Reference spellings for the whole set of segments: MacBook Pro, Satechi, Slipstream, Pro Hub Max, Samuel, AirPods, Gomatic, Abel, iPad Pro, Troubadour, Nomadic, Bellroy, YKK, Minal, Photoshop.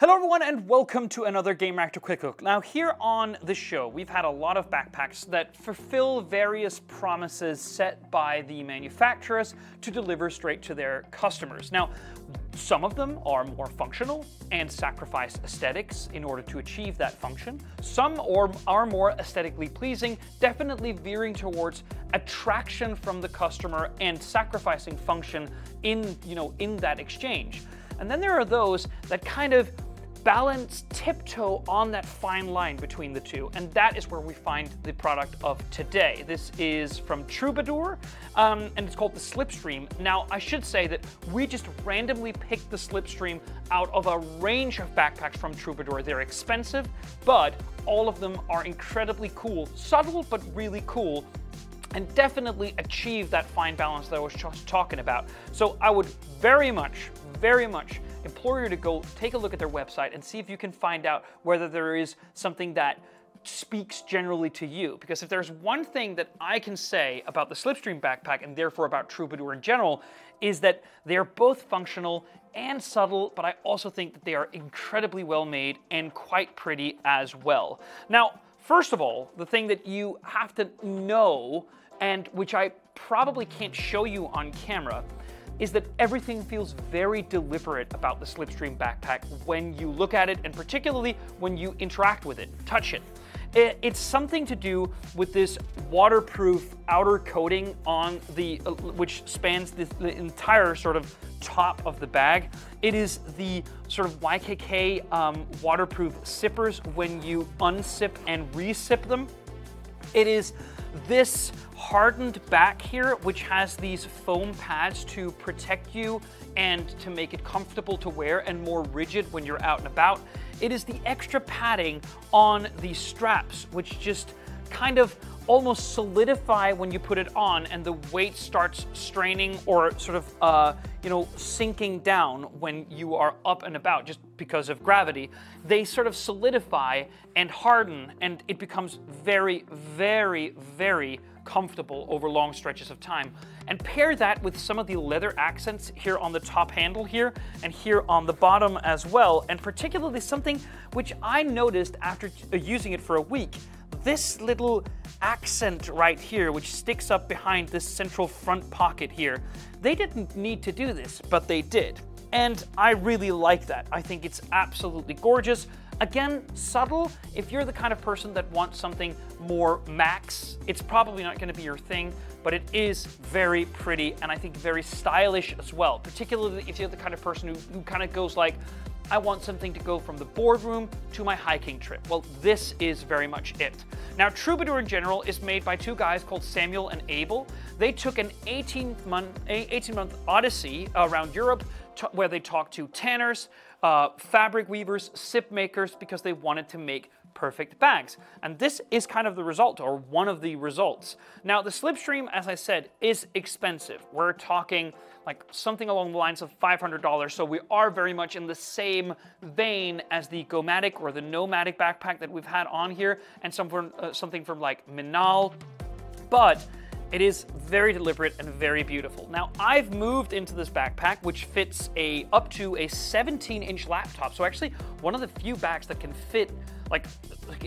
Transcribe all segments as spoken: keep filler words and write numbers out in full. Hello everyone and welcome to another Game Reactor Quick Look. Now here on the show, we've had a lot of backpacks that fulfill various promises set by the manufacturers to deliver straight to their customers. Now, some of them are more functional and sacrifice aesthetics in order to achieve that function. Some or are more aesthetically pleasing, definitely veering towards attraction from the customer and sacrificing function in, you know, in that exchange. And then there are those that kind of balance tiptoe on that fine line between the two, and that is where we find the product of today. This is from Troubadour, um, and it's called the Slipstream. Now, I should say that we just randomly picked the Slipstream out of a range of backpacks from Troubadour. They're expensive, but all of them are incredibly cool, subtle but really cool, and definitely achieve that fine balance that I was just talking about. So I would very much, very much implore you to go take a look at their website and see if you can find out whether there is something that speaks generally to you. Because if there's one thing that I can say about the Slipstream backpack and therefore about Troubadour in general, is that they're both functional and subtle, but I also think that they are incredibly well made and quite pretty as well. Now, first of all, the thing that you have to know, and which I probably can't show you on camera, is that everything feels very deliberate about the Slipstream backpack when you look at it, and particularly when you interact with it, touch it. It's something to do with this waterproof outer coating on the, uh, which spans the, the entire sort of top of the bag. It is the sort of Y K K um, waterproof zippers when you unzip and re-zip them. It is this hardened back here, which has these foam pads to protect you and to make it comfortable to wear and more rigid when you're out and about. It is the extra padding on the straps, which just kind of almost solidify when you put it on and the weight starts straining or sort of, uh, you know, sinking down when you are up and about just because of gravity. They sort of solidify and harden, and it becomes very, very, very comfortable over long stretches of time. And pair that with some of the leather accents here on the top handle here and here on the bottom as well. And particularly something which I noticed after using it for a week, this little accent right here, which sticks up behind this central front pocket here. They didn't need to do this, but they did. And I really like that. I think it's absolutely gorgeous. Again, subtle. If you're the kind of person that wants something more max, it's probably not going to be your thing, but it is very pretty and I think very stylish as well, particularly if you're the kind of person who, who kind of goes like, I want something to go from the boardroom to my hiking trip. Well, this is very much it. Now, Troubadour in general is made by two guys called Samuel and Abel. They took an eighteen-month odyssey around Europe where they talked to tanners, uh, fabric weavers, zip makers, because they wanted to make perfect bags. And this is kind of the result, or one of the results. Now, the Slipstream, as I said, is expensive. We're talking like something along the lines of five hundred dollars, so we are very much in the same vein as the Gomatic or the Nomadic backpack that we've had on here, and some from, uh, something from like Minal, but it is very deliberate and very beautiful. Now, I've moved into this backpack, which fits a up to a seventeen inch laptop. So actually one of the few bags that can fit like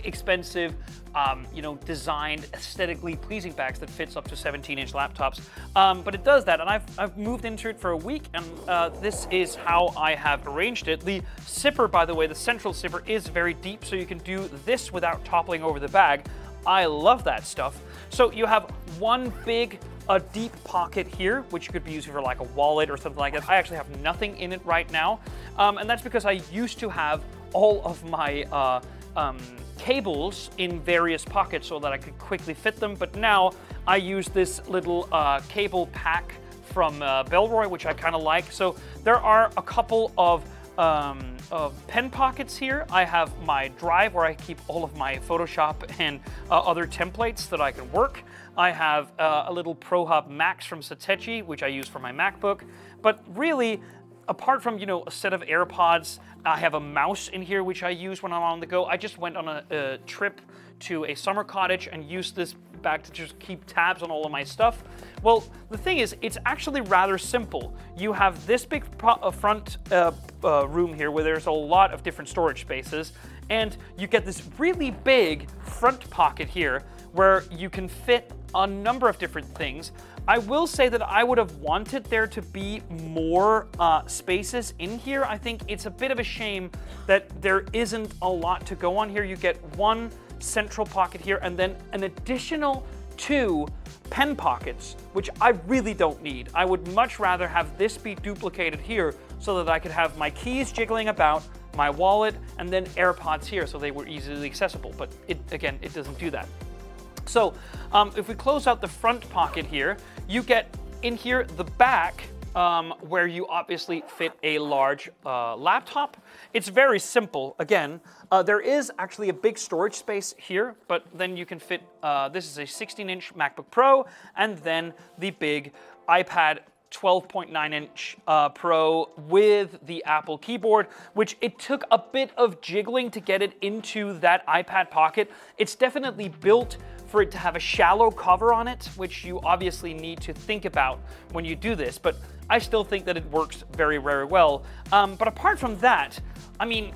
expensive, um, you know, designed, aesthetically pleasing bags that fits up to seventeen inch laptops. Um, but it does that, and I've, I've moved into it for a week, and uh, this is how I have arranged it. The zipper, by the way, the central zipper is very deep, so you can do this without toppling over the bag. I love that stuff. So you have one big a deep pocket here, which you could be using for like a wallet or something like that. I actually have nothing in it right now, um, and that's because I used to have all of my uh, um, cables in various pockets so that I could quickly fit them, but now I use this little uh, cable pack from uh, Bellroy, which I kind of like. So there are a couple of Um, of pen pockets here. I have my drive where I keep all of my Photoshop and uh, other templates that I can work. I have uh, a little Pro Hub Max from Satechi, which I use for my MacBook. But really, apart from, you know, a set of AirPods, I have a mouse in here, which I use when I'm on the go. I just went on a, a trip to a summer cottage and use this back to just keep tabs on all of my stuff? Well, the thing is, it's actually rather simple. You have this big front uh, uh, room here where there's a lot of different storage spaces, and you get this really big front pocket here where you can fit a number of different things. I will say that I would have wanted there to be more uh, spaces in here. I think it's a bit of a shame that there isn't a lot to go on here. You get one central pocket here and then an additional two pen pockets, which I really don't need. I would much rather have this be duplicated here so that I could have my keys jiggling about, my wallet, and then AirPods here so they were easily accessible. But it, again, it doesn't do that. So um, if we close out the front pocket here, you get in here the back um, where you obviously fit a large uh, laptop. It's very simple. Again, uh, there is actually a big storage space here, but then you can fit, uh, this is a sixteen inch MacBook Pro, and then the big iPad twelve point nine inch uh, Pro with the Apple keyboard, which it took a bit of jiggling to get it into that iPad pocket. It's definitely built for it to have a shallow cover on it, which you obviously need to think about when you do this, but I still think that it works very, very well. Um, but apart from that, I mean,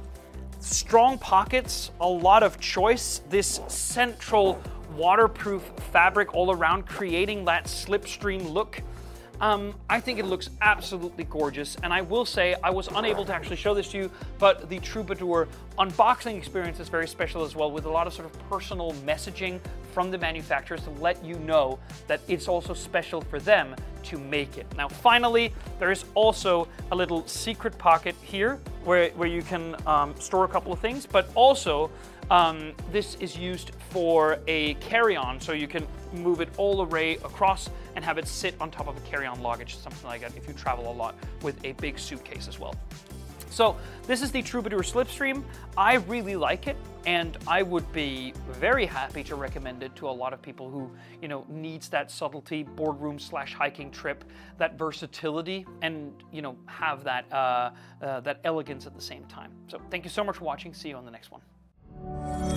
strong pockets, a lot of choice, this central waterproof fabric all around creating that slipstream look. Um, I think it looks absolutely gorgeous, and I will say I was unable to actually show this to you, but the Troubadour unboxing experience is very special as well, with a lot of sort of personal messaging from the manufacturers to let you know that it's also special for them to make it. Now finally, there is also a little secret pocket here where, where you can um, store a couple of things, but also um, this is used for a carry-on, so you can move it all the way across and have it sit on top of a carry-on luggage, something like that, if you travel a lot with a big suitcase as well. So this is the Troubadour Slipstream. I really like it, and I would be very happy to recommend it to a lot of people who, you know, needs that subtlety, boardroom slash hiking trip, that versatility, and, you know, have that, uh, uh, that elegance at the same time. So thank you so much for watching. See you on the next one.